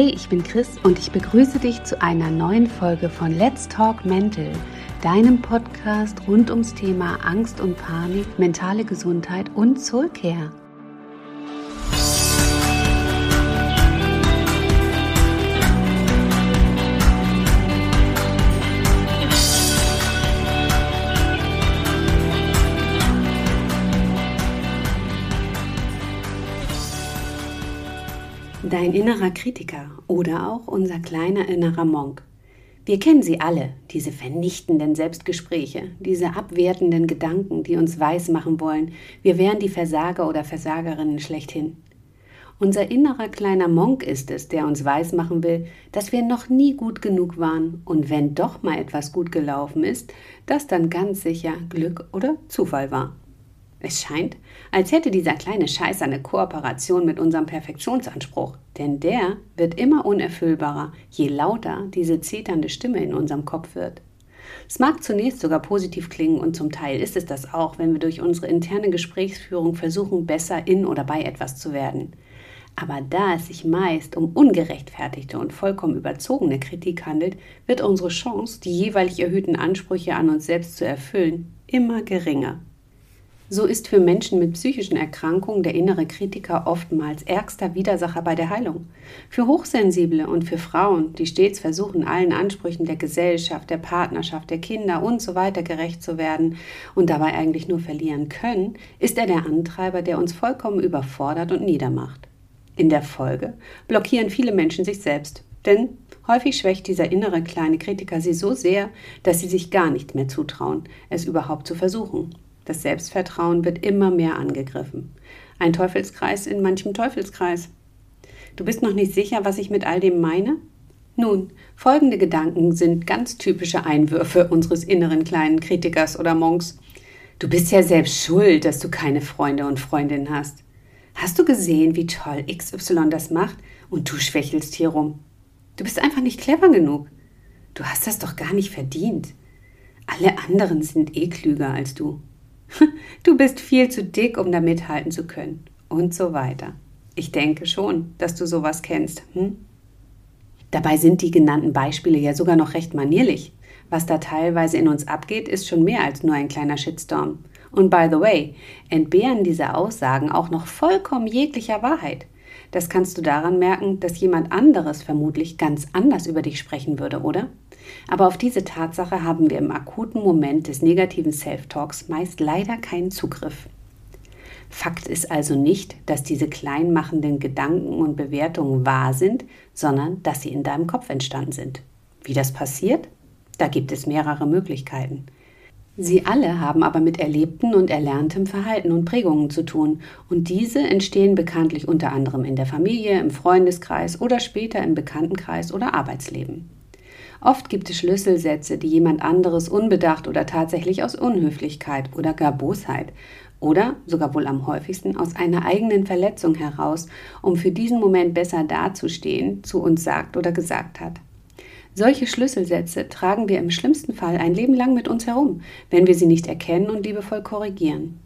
Hey, ich bin Chris und ich begrüße dich zu einer neuen Folge von Let's Talk Mental, deinem Podcast rund ums Thema Angst und Panik, mentale Gesundheit und Soulcare. Dein innerer Kritiker oder auch unser kleiner innerer Monk. Wir kennen sie alle, diese vernichtenden Selbstgespräche, diese abwertenden Gedanken, die uns weismachen wollen, wir wären die Versager oder Versagerinnen schlechthin. Unser innerer kleiner Monk ist es, der uns weismachen will, dass wir noch nie gut genug waren und wenn doch mal etwas gut gelaufen ist, das dann ganz sicher Glück oder Zufall war. Es scheint, als hätte dieser kleine Scheiß eine Kooperation mit unserem Perfektionsanspruch, denn der wird immer unerfüllbarer, je lauter diese zeternde Stimme in unserem Kopf wird. Es mag zunächst sogar positiv klingen und zum Teil ist es das auch, wenn wir durch unsere interne Gesprächsführung versuchen, besser in oder bei etwas zu werden. Aber da es sich meist um ungerechtfertigte und vollkommen überzogene Kritik handelt, wird unsere Chance, die jeweilig erhöhten Ansprüche an uns selbst zu erfüllen, immer geringer. So ist für Menschen mit psychischen Erkrankungen der innere Kritiker oftmals ärgster Widersacher bei der Heilung. Für Hochsensible und für Frauen, die stets versuchen, allen Ansprüchen der Gesellschaft, der Partnerschaft, der Kinder und so weiter gerecht zu werden und dabei eigentlich nur verlieren können, ist er der Antreiber, der uns vollkommen überfordert und niedermacht. In der Folge blockieren viele Menschen sich selbst, denn häufig schwächt dieser innere kleine Kritiker sie so sehr, dass sie sich gar nicht mehr zutrauen, es überhaupt zu versuchen. Das Selbstvertrauen wird immer mehr angegriffen. Ein Teufelskreis in manchem Teufelskreis. Du bist noch nicht sicher, was ich mit all dem meine? Nun, folgende Gedanken sind ganz typische Einwürfe unseres inneren kleinen Kritikers oder Monks. Du bist ja selbst schuld, dass du keine Freunde und Freundinnen hast. Hast du gesehen, wie toll XY das macht und du schwächelst hier rum? Du bist einfach nicht clever genug. Du hast das doch gar nicht verdient. Alle anderen sind eh klüger als du. Du bist viel zu dick, um da mithalten zu können und so weiter. Ich denke schon, dass du sowas kennst. Dabei sind die genannten Beispiele ja sogar noch recht manierlich. Was da teilweise in uns abgeht, ist schon mehr als nur ein kleiner Shitstorm. Und by the way, entbehren diese Aussagen auch noch vollkommen jeglicher Wahrheit. Das kannst du daran merken, dass jemand anderes vermutlich ganz anders über dich sprechen würde, oder? Aber auf diese Tatsache haben wir im akuten Moment des negativen Self-Talks meist leider keinen Zugriff. Fakt ist also nicht, dass diese kleinmachenden Gedanken und Bewertungen wahr sind, sondern dass sie in deinem Kopf entstanden sind. Wie das passiert? Da gibt es mehrere Möglichkeiten. Sie alle haben aber mit erlebtem und erlerntem Verhalten und Prägungen zu tun und diese entstehen bekanntlich unter anderem in der Familie, im Freundeskreis oder später im Bekanntenkreis oder Arbeitsleben. Oft gibt es Schlüsselsätze, die jemand anderes unbedacht oder tatsächlich aus Unhöflichkeit oder gar Bosheit oder sogar wohl am häufigsten aus einer eigenen Verletzung heraus, um für diesen Moment besser dazustehen, zu uns sagt oder gesagt hat. Solche Schlüsselsätze tragen wir im schlimmsten Fall ein Leben lang mit uns herum, wenn wir sie nicht erkennen und liebevoll korrigieren.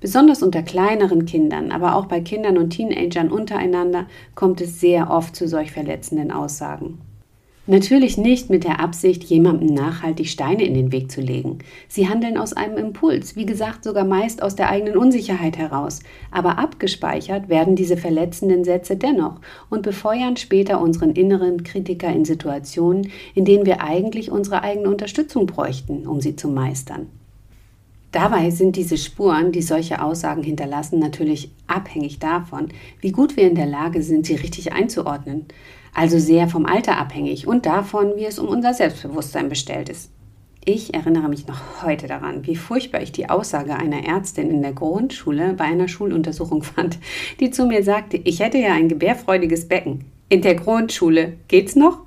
Besonders unter kleineren Kindern, aber auch bei Kindern und Teenagern untereinander, kommt es sehr oft zu solch verletzenden Aussagen. Natürlich nicht mit der Absicht, jemandem nachhaltig Steine in den Weg zu legen. Sie handeln aus einem Impuls, wie gesagt sogar meist aus der eigenen Unsicherheit heraus. Aber abgespeichert werden diese verletzenden Sätze dennoch und befeuern später unseren inneren Kritiker in Situationen, in denen wir eigentlich unsere eigene Unterstützung bräuchten, um sie zu meistern. Dabei sind diese Spuren, die solche Aussagen hinterlassen, natürlich abhängig davon, wie gut wir in der Lage sind, sie richtig einzuordnen. Also sehr vom Alter abhängig und davon, wie es um unser Selbstbewusstsein bestellt ist. Ich erinnere mich noch heute daran, wie furchtbar ich die Aussage einer Ärztin in der Grundschule bei einer Schuluntersuchung fand, die zu mir sagte, ich hätte ja ein gebärfreudiges Becken. In der Grundschule, geht's noch?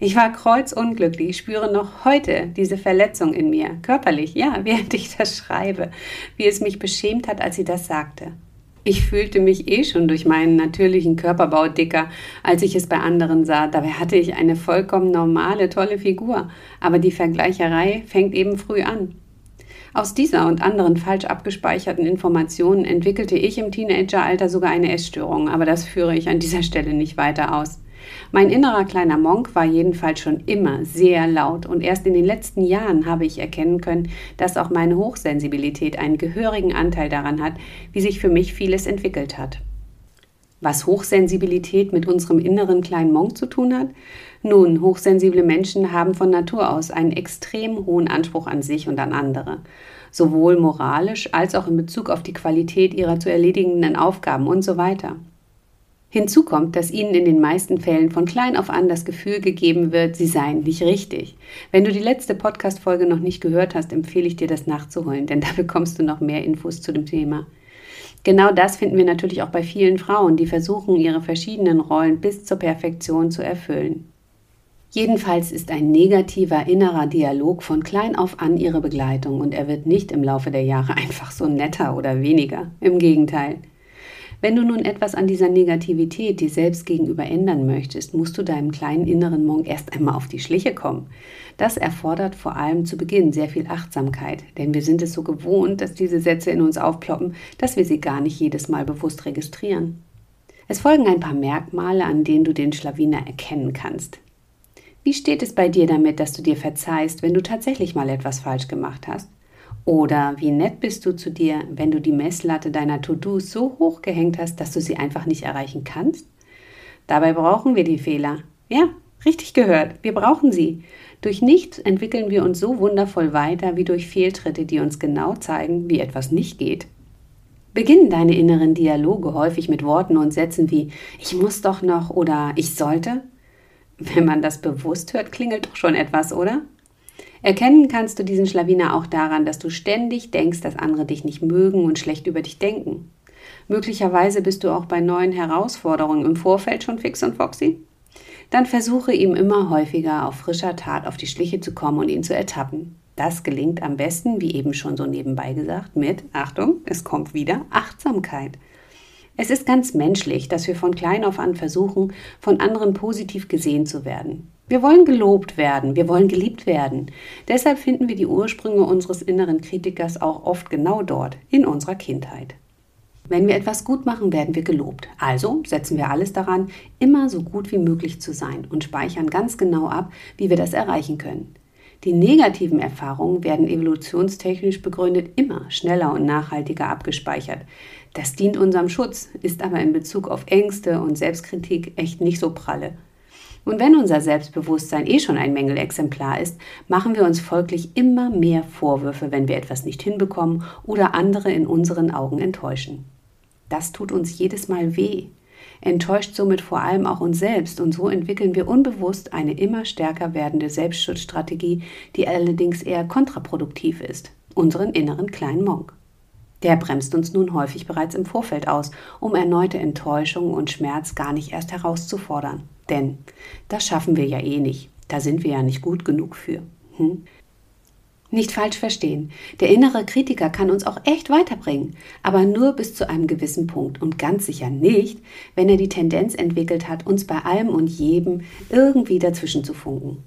Ich war kreuzunglücklich, spüre noch heute diese Verletzung in mir, körperlich, ja, während ich das schreibe, wie es mich beschämt hat, als sie das sagte. Ich fühlte mich eh schon durch meinen natürlichen Körperbau dicker, als ich es bei anderen sah. Dabei hatte ich eine vollkommen normale, tolle Figur. Aber die Vergleicherei fängt eben früh an. Aus dieser und anderen falsch abgespeicherten Informationen entwickelte ich im Teenageralter sogar eine Essstörung. Aber das führe ich an dieser Stelle nicht weiter aus. Mein innerer kleiner Monk war jedenfalls schon immer sehr laut und erst in den letzten Jahren habe ich erkennen können, dass auch meine Hochsensibilität einen gehörigen Anteil daran hat, wie sich für mich vieles entwickelt hat. Was Hochsensibilität mit unserem inneren kleinen Monk zu tun hat? Nun, hochsensible Menschen haben von Natur aus einen extrem hohen Anspruch an sich und an andere, sowohl moralisch als auch in Bezug auf die Qualität ihrer zu erledigenden Aufgaben und so weiter. Hinzu kommt, dass ihnen in den meisten Fällen von klein auf an das Gefühl gegeben wird, sie seien nicht richtig. Wenn du die letzte Podcast-Folge noch nicht gehört hast, empfehle ich dir, das nachzuholen, denn da bekommst du noch mehr Infos zu dem Thema. Genau das finden wir natürlich auch bei vielen Frauen, die versuchen, ihre verschiedenen Rollen bis zur Perfektion zu erfüllen. Jedenfalls ist ein negativer innerer Dialog von klein auf an ihre Begleitung und er wird nicht im Laufe der Jahre einfach so netter oder weniger. Im Gegenteil. Wenn du nun etwas an dieser Negativität dir selbst gegenüber ändern möchtest, musst du deinem kleinen inneren Monk erst einmal auf die Schliche kommen. Das erfordert vor allem zu Beginn sehr viel Achtsamkeit, denn wir sind es so gewohnt, dass diese Sätze in uns aufploppen, dass wir sie gar nicht jedes Mal bewusst registrieren. Es folgen ein paar Merkmale, an denen du den Schlawiner erkennen kannst. Wie steht es bei dir damit, dass du dir verzeihst, wenn du tatsächlich mal etwas falsch gemacht hast? Oder wie nett bist du zu dir, wenn du die Messlatte deiner To-Dos so hoch gehängt hast, dass du sie einfach nicht erreichen kannst? Dabei brauchen wir die Fehler. Ja, richtig gehört, wir brauchen sie. Durch nichts entwickeln wir uns so wundervoll weiter wie durch Fehltritte, die uns genau zeigen, wie etwas nicht geht. Beginnen deine inneren Dialoge häufig mit Worten und Sätzen wie »Ich muss doch noch« oder »Ich sollte«? Wenn man das bewusst hört, klingelt doch schon etwas, oder? Erkennen kannst du diesen Schlawiner auch daran, dass du ständig denkst, dass andere dich nicht mögen und schlecht über dich denken. Möglicherweise bist du auch bei neuen Herausforderungen im Vorfeld schon fix und foxy? Dann versuche ihm immer häufiger auf frischer Tat auf die Schliche zu kommen und ihn zu ertappen. Das gelingt am besten, wie eben schon so nebenbei gesagt, mit, Achtung, es kommt wieder, Achtsamkeit. Es ist ganz menschlich, dass wir von klein auf an versuchen, von anderen positiv gesehen zu werden. Wir wollen gelobt werden, wir wollen geliebt werden. Deshalb finden wir die Ursprünge unseres inneren Kritikers auch oft genau dort, in unserer Kindheit. Wenn wir etwas gut machen, werden wir gelobt. Also setzen wir alles daran, immer so gut wie möglich zu sein und speichern ganz genau ab, wie wir das erreichen können. Die negativen Erfahrungen werden evolutionstechnisch begründet immer schneller und nachhaltiger abgespeichert. Das dient unserem Schutz, ist aber in Bezug auf Ängste und Selbstkritik echt nicht so pralle. Und wenn unser Selbstbewusstsein schon ein Mängelexemplar ist, machen wir uns folglich immer mehr Vorwürfe, wenn wir etwas nicht hinbekommen oder andere in unseren Augen enttäuschen. Das tut uns jedes Mal weh. Enttäuscht somit vor allem auch uns selbst und so entwickeln wir unbewusst eine immer stärker werdende Selbstschutzstrategie, die allerdings eher kontraproduktiv ist, unseren inneren kleinen Monk. Der bremst uns nun häufig bereits im Vorfeld aus, um erneute Enttäuschung und Schmerz gar nicht erst herauszufordern. Denn das schaffen wir ja eh nicht, da sind wir ja nicht gut genug für. Nicht falsch verstehen, der innere Kritiker kann uns auch echt weiterbringen, aber nur bis zu einem gewissen Punkt und ganz sicher nicht, wenn er die Tendenz entwickelt hat, uns bei allem und jedem irgendwie dazwischen zu funken.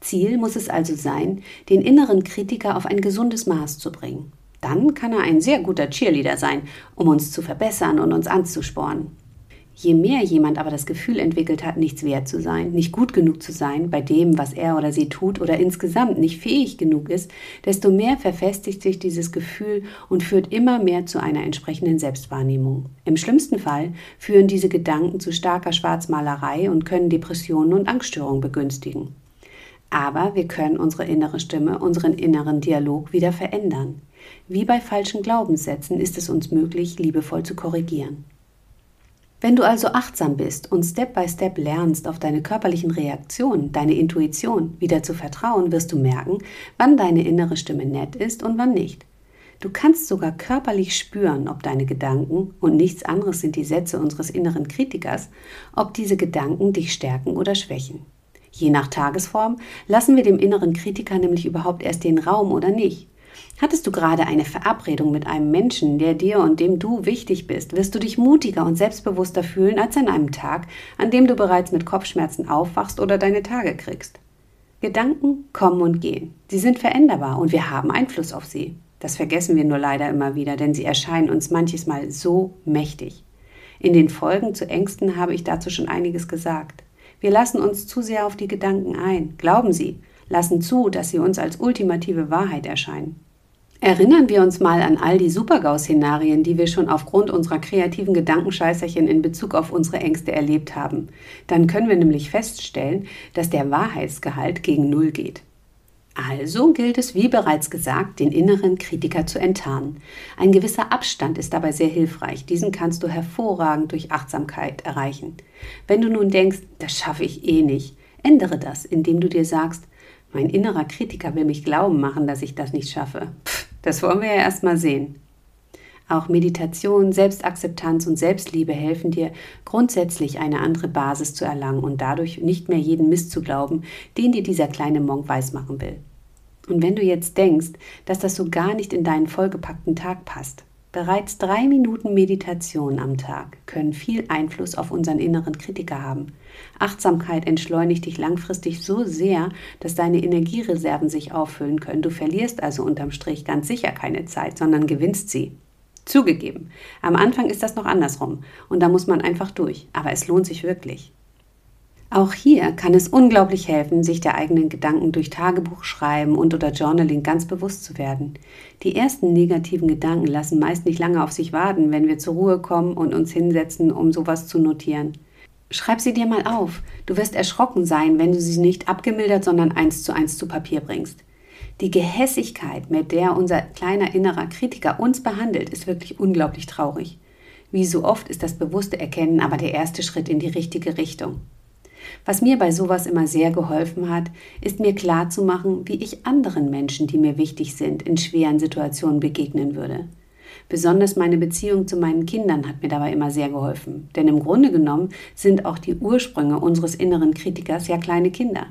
Ziel muss es also sein, den inneren Kritiker auf ein gesundes Maß zu bringen. Dann kann er ein sehr guter Cheerleader sein, um uns zu verbessern und uns anzuspornen. Je mehr jemand aber das Gefühl entwickelt hat, nichts wert zu sein, nicht gut genug zu sein bei dem, was er oder sie tut oder insgesamt nicht fähig genug ist, desto mehr verfestigt sich dieses Gefühl und führt immer mehr zu einer entsprechenden Selbstwahrnehmung. Im schlimmsten Fall führen diese Gedanken zu starker Schwarzmalerei und können Depressionen und Angststörungen begünstigen. Aber wir können unsere innere Stimme, unseren inneren Dialog wieder verändern. Wie bei falschen Glaubenssätzen ist es uns möglich, liebevoll zu korrigieren. Wenn du also achtsam bist und Step-by-Step lernst, auf deine körperlichen Reaktionen, deine Intuition wieder zu vertrauen, wirst du merken, wann deine innere Stimme nett ist und wann nicht. Du kannst sogar körperlich spüren, ob deine Gedanken, und nichts anderes sind die Sätze unseres inneren Kritikers, ob diese Gedanken dich stärken oder schwächen. Je nach Tagesform lassen wir dem inneren Kritiker nämlich überhaupt erst den Raum oder nicht. Hattest du gerade eine Verabredung mit einem Menschen, der dir und dem du wichtig bist, wirst du dich mutiger und selbstbewusster fühlen als an einem Tag, an dem du bereits mit Kopfschmerzen aufwachst oder deine Tage kriegst. Gedanken kommen und gehen. Sie sind veränderbar und wir haben Einfluss auf sie. Das vergessen wir nur leider immer wieder, denn sie erscheinen uns manches Mal so mächtig. In den Folgen zu Ängsten habe ich dazu schon einiges gesagt. Wir lassen uns zu sehr auf die Gedanken ein, glauben sie, lassen zu, dass sie uns als ultimative Wahrheit erscheinen. Erinnern wir uns mal an all die Super-GAU-Szenarien, die wir schon aufgrund unserer kreativen Gedankenscheißerchen in Bezug auf unsere Ängste erlebt haben. Dann können wir nämlich feststellen, dass der Wahrheitsgehalt gegen Null geht. Also gilt es, wie bereits gesagt, den inneren Kritiker zu enttarnen. Ein gewisser Abstand ist dabei sehr hilfreich. Diesen kannst du hervorragend durch Achtsamkeit erreichen. Wenn du nun denkst, das schaffe ich eh nicht, ändere das, indem du dir sagst, mein innerer Kritiker will mich glauben machen, dass ich das nicht schaffe. Das wollen wir ja erstmal sehen. Auch Meditation, Selbstakzeptanz und Selbstliebe helfen dir, grundsätzlich eine andere Basis zu erlangen und dadurch nicht mehr jeden Mist zu glauben, den dir dieser kleine Monk weismachen will. Und wenn du jetzt denkst, dass das so gar nicht in deinen vollgepackten Tag passt, bereits 3 Minuten Meditation am Tag können viel Einfluss auf unseren inneren Kritiker haben. Achtsamkeit entschleunigt dich langfristig so sehr, dass deine Energiereserven sich auffüllen können. Du verlierst also unterm Strich ganz sicher keine Zeit, sondern gewinnst sie. Zugegeben, am Anfang ist das noch andersrum und da muss man einfach durch, aber es lohnt sich wirklich. Auch hier kann es unglaublich helfen, sich der eigenen Gedanken durch Tagebuchschreiben und oder Journaling ganz bewusst zu werden. Die ersten negativen Gedanken lassen meist nicht lange auf sich warten, wenn wir zur Ruhe kommen und uns hinsetzen, um sowas zu notieren. Schreib sie dir mal auf. Du wirst erschrocken sein, wenn du sie nicht abgemildert, sondern 1:1 zu Papier bringst. Die Gehässigkeit, mit der unser kleiner innerer Kritiker uns behandelt, ist wirklich unglaublich traurig. Wie so oft ist das bewusste Erkennen aber der erste Schritt in die richtige Richtung. Was mir bei sowas immer sehr geholfen hat, ist mir klarzumachen, wie ich anderen Menschen, die mir wichtig sind, in schweren Situationen begegnen würde. Besonders meine Beziehung zu meinen Kindern hat mir dabei immer sehr geholfen, denn im Grunde genommen sind auch die Ursprünge unseres inneren Kritikers ja kleine Kinder,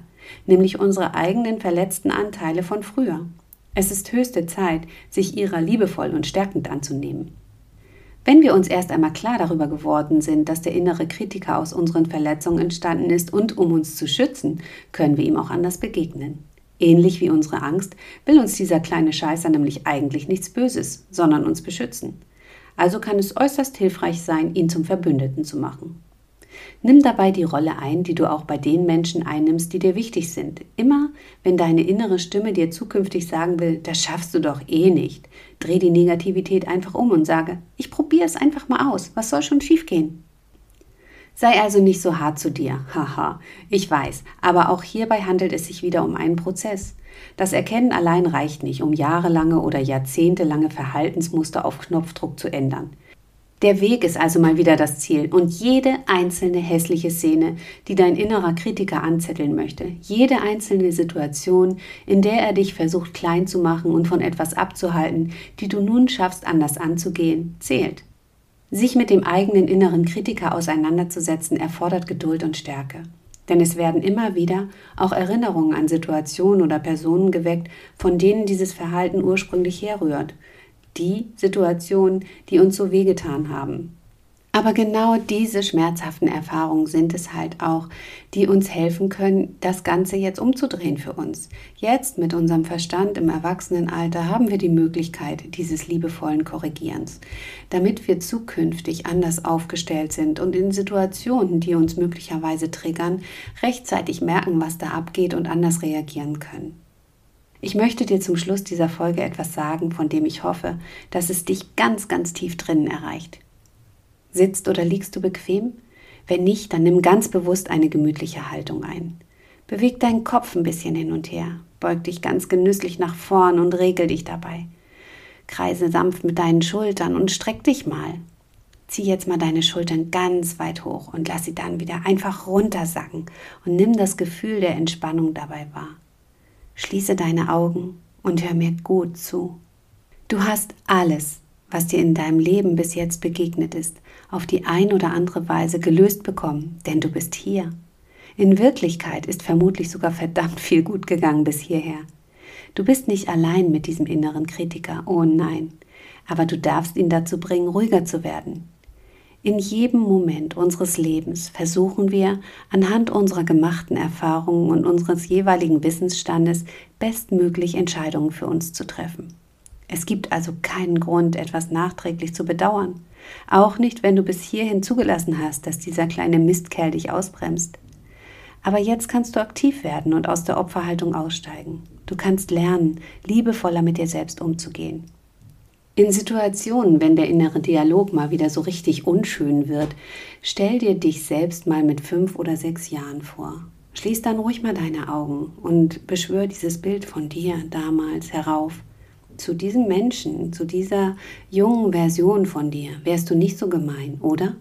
nämlich unsere eigenen verletzten Anteile von früher. Es ist höchste Zeit, sich ihrer liebevoll und stärkend anzunehmen. Wenn wir uns erst einmal klar darüber geworden sind, dass der innere Kritiker aus unseren Verletzungen entstanden ist und um uns zu schützen, können wir ihm auch anders begegnen. Ähnlich wie unsere Angst will uns dieser kleine Scheißer nämlich eigentlich nichts Böses, sondern uns beschützen. Also kann es äußerst hilfreich sein, ihn zum Verbündeten zu machen. Nimm dabei die Rolle ein, die du auch bei den Menschen einnimmst, die dir wichtig sind. Immer, wenn deine innere Stimme dir zukünftig sagen will, das schaffst du doch eh nicht, dreh die Negativität einfach um und sage, ich probiere es einfach mal aus, was soll schon schiefgehen? Sei also nicht so hart zu dir, haha, ich weiß, aber auch hierbei handelt es sich wieder um einen Prozess. Das Erkennen allein reicht nicht, um jahrelange oder jahrzehntelange Verhaltensmuster auf Knopfdruck zu ändern. Der Weg ist also mal wieder das Ziel und jede einzelne hässliche Szene, die dein innerer Kritiker anzetteln möchte, jede einzelne Situation, in der er dich versucht klein zu machen und von etwas abzuhalten, die du nun schaffst, anders anzugehen, zählt. Sich mit dem eigenen inneren Kritiker auseinanderzusetzen, erfordert Geduld und Stärke. Denn es werden immer wieder auch Erinnerungen an Situationen oder Personen geweckt, von denen dieses Verhalten ursprünglich herrührt. Die Situationen, die uns so wehgetan haben. Aber genau diese schmerzhaften Erfahrungen sind es halt auch, die uns helfen können, das Ganze jetzt umzudrehen für uns. Jetzt mit unserem Verstand im Erwachsenenalter haben wir die Möglichkeit dieses liebevollen Korrigierens, damit wir zukünftig anders aufgestellt sind und in Situationen, die uns möglicherweise triggern, rechtzeitig merken, was da abgeht und anders reagieren können. Ich möchte dir zum Schluss dieser Folge etwas sagen, von dem ich hoffe, dass es dich ganz, ganz tief drinnen erreicht. Sitzt oder liegst du bequem? Wenn nicht, dann nimm ganz bewusst eine gemütliche Haltung ein. Beweg deinen Kopf ein bisschen hin und her, beug dich ganz genüsslich nach vorn und regel dich dabei. Kreise sanft mit deinen Schultern und streck dich mal. Zieh jetzt mal deine Schultern ganz weit hoch und lass sie dann wieder einfach runtersacken und nimm das Gefühl der Entspannung dabei wahr. Schließe deine Augen und hör mir gut zu. Du hast alles, was dir in deinem Leben bis jetzt begegnet ist, auf die ein oder andere Weise gelöst bekommen, denn du bist hier. In Wirklichkeit ist vermutlich sogar verdammt viel gut gegangen bis hierher. Du bist nicht allein mit diesem inneren Kritiker, oh nein, aber du darfst ihn dazu bringen, ruhiger zu werden. In jedem Moment unseres Lebens versuchen wir, anhand unserer gemachten Erfahrungen und unseres jeweiligen Wissensstandes bestmöglich Entscheidungen für uns zu treffen. Es gibt also keinen Grund, etwas nachträglich zu bedauern. Auch nicht, wenn du bis hierhin zugelassen hast, dass dieser kleine Mistkerl dich ausbremst. Aber jetzt kannst du aktiv werden und aus der Opferhaltung aussteigen. Du kannst lernen, liebevoller mit dir selbst umzugehen. In Situationen, wenn der innere Dialog mal wieder so richtig unschön wird, stell dir dich selbst mal mit 5 oder 6 Jahren vor. Schließ dann ruhig mal deine Augen und beschwör dieses Bild von dir damals herauf. Zu diesem Menschen, zu dieser jungen Version von dir, wärst du nicht so gemein, oder?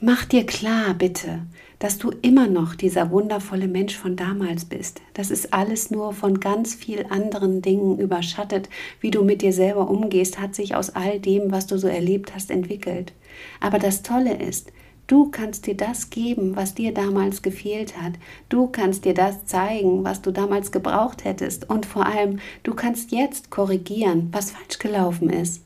Mach dir klar, bitte, dass du immer noch dieser wundervolle Mensch von damals bist. Das ist alles nur von ganz viel anderen Dingen überschattet. Wie du mit dir selber umgehst, hat sich aus all dem, was du so erlebt hast, entwickelt. Aber das Tolle ist, du kannst dir das geben, was dir damals gefehlt hat. Du kannst dir das zeigen, was du damals gebraucht hättest. Und vor allem, du kannst jetzt korrigieren, was falsch gelaufen ist.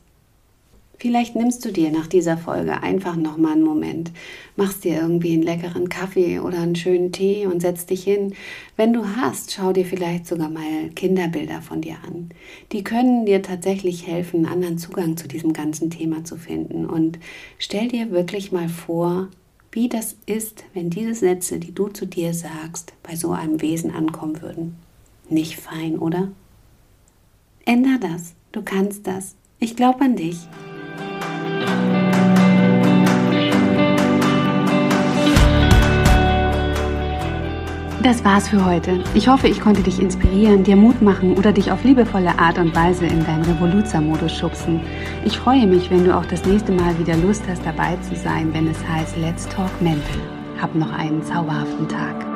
Vielleicht nimmst du dir nach dieser Folge einfach nochmal einen Moment, machst dir irgendwie einen leckeren Kaffee oder einen schönen Tee und setzt dich hin. Wenn du hast, schau dir vielleicht sogar mal Kinderbilder von dir an. Die können dir tatsächlich helfen, einen anderen Zugang zu diesem ganzen Thema zu finden. Und stell dir wirklich mal vor, wie das ist, wenn diese Sätze, die du zu dir sagst, bei so einem Wesen ankommen würden. Nicht fein, oder? Änder das. Du kannst das. Ich glaube an dich. Das war's für heute. Ich hoffe, ich konnte dich inspirieren, dir Mut machen oder dich auf liebevolle Art und Weise in deinen Revoluzer-Modus schubsen. Ich freue mich, wenn du auch das nächste Mal wieder Lust hast, dabei zu sein, wenn es heißt Let's Talk Mental. Hab noch einen zauberhaften Tag.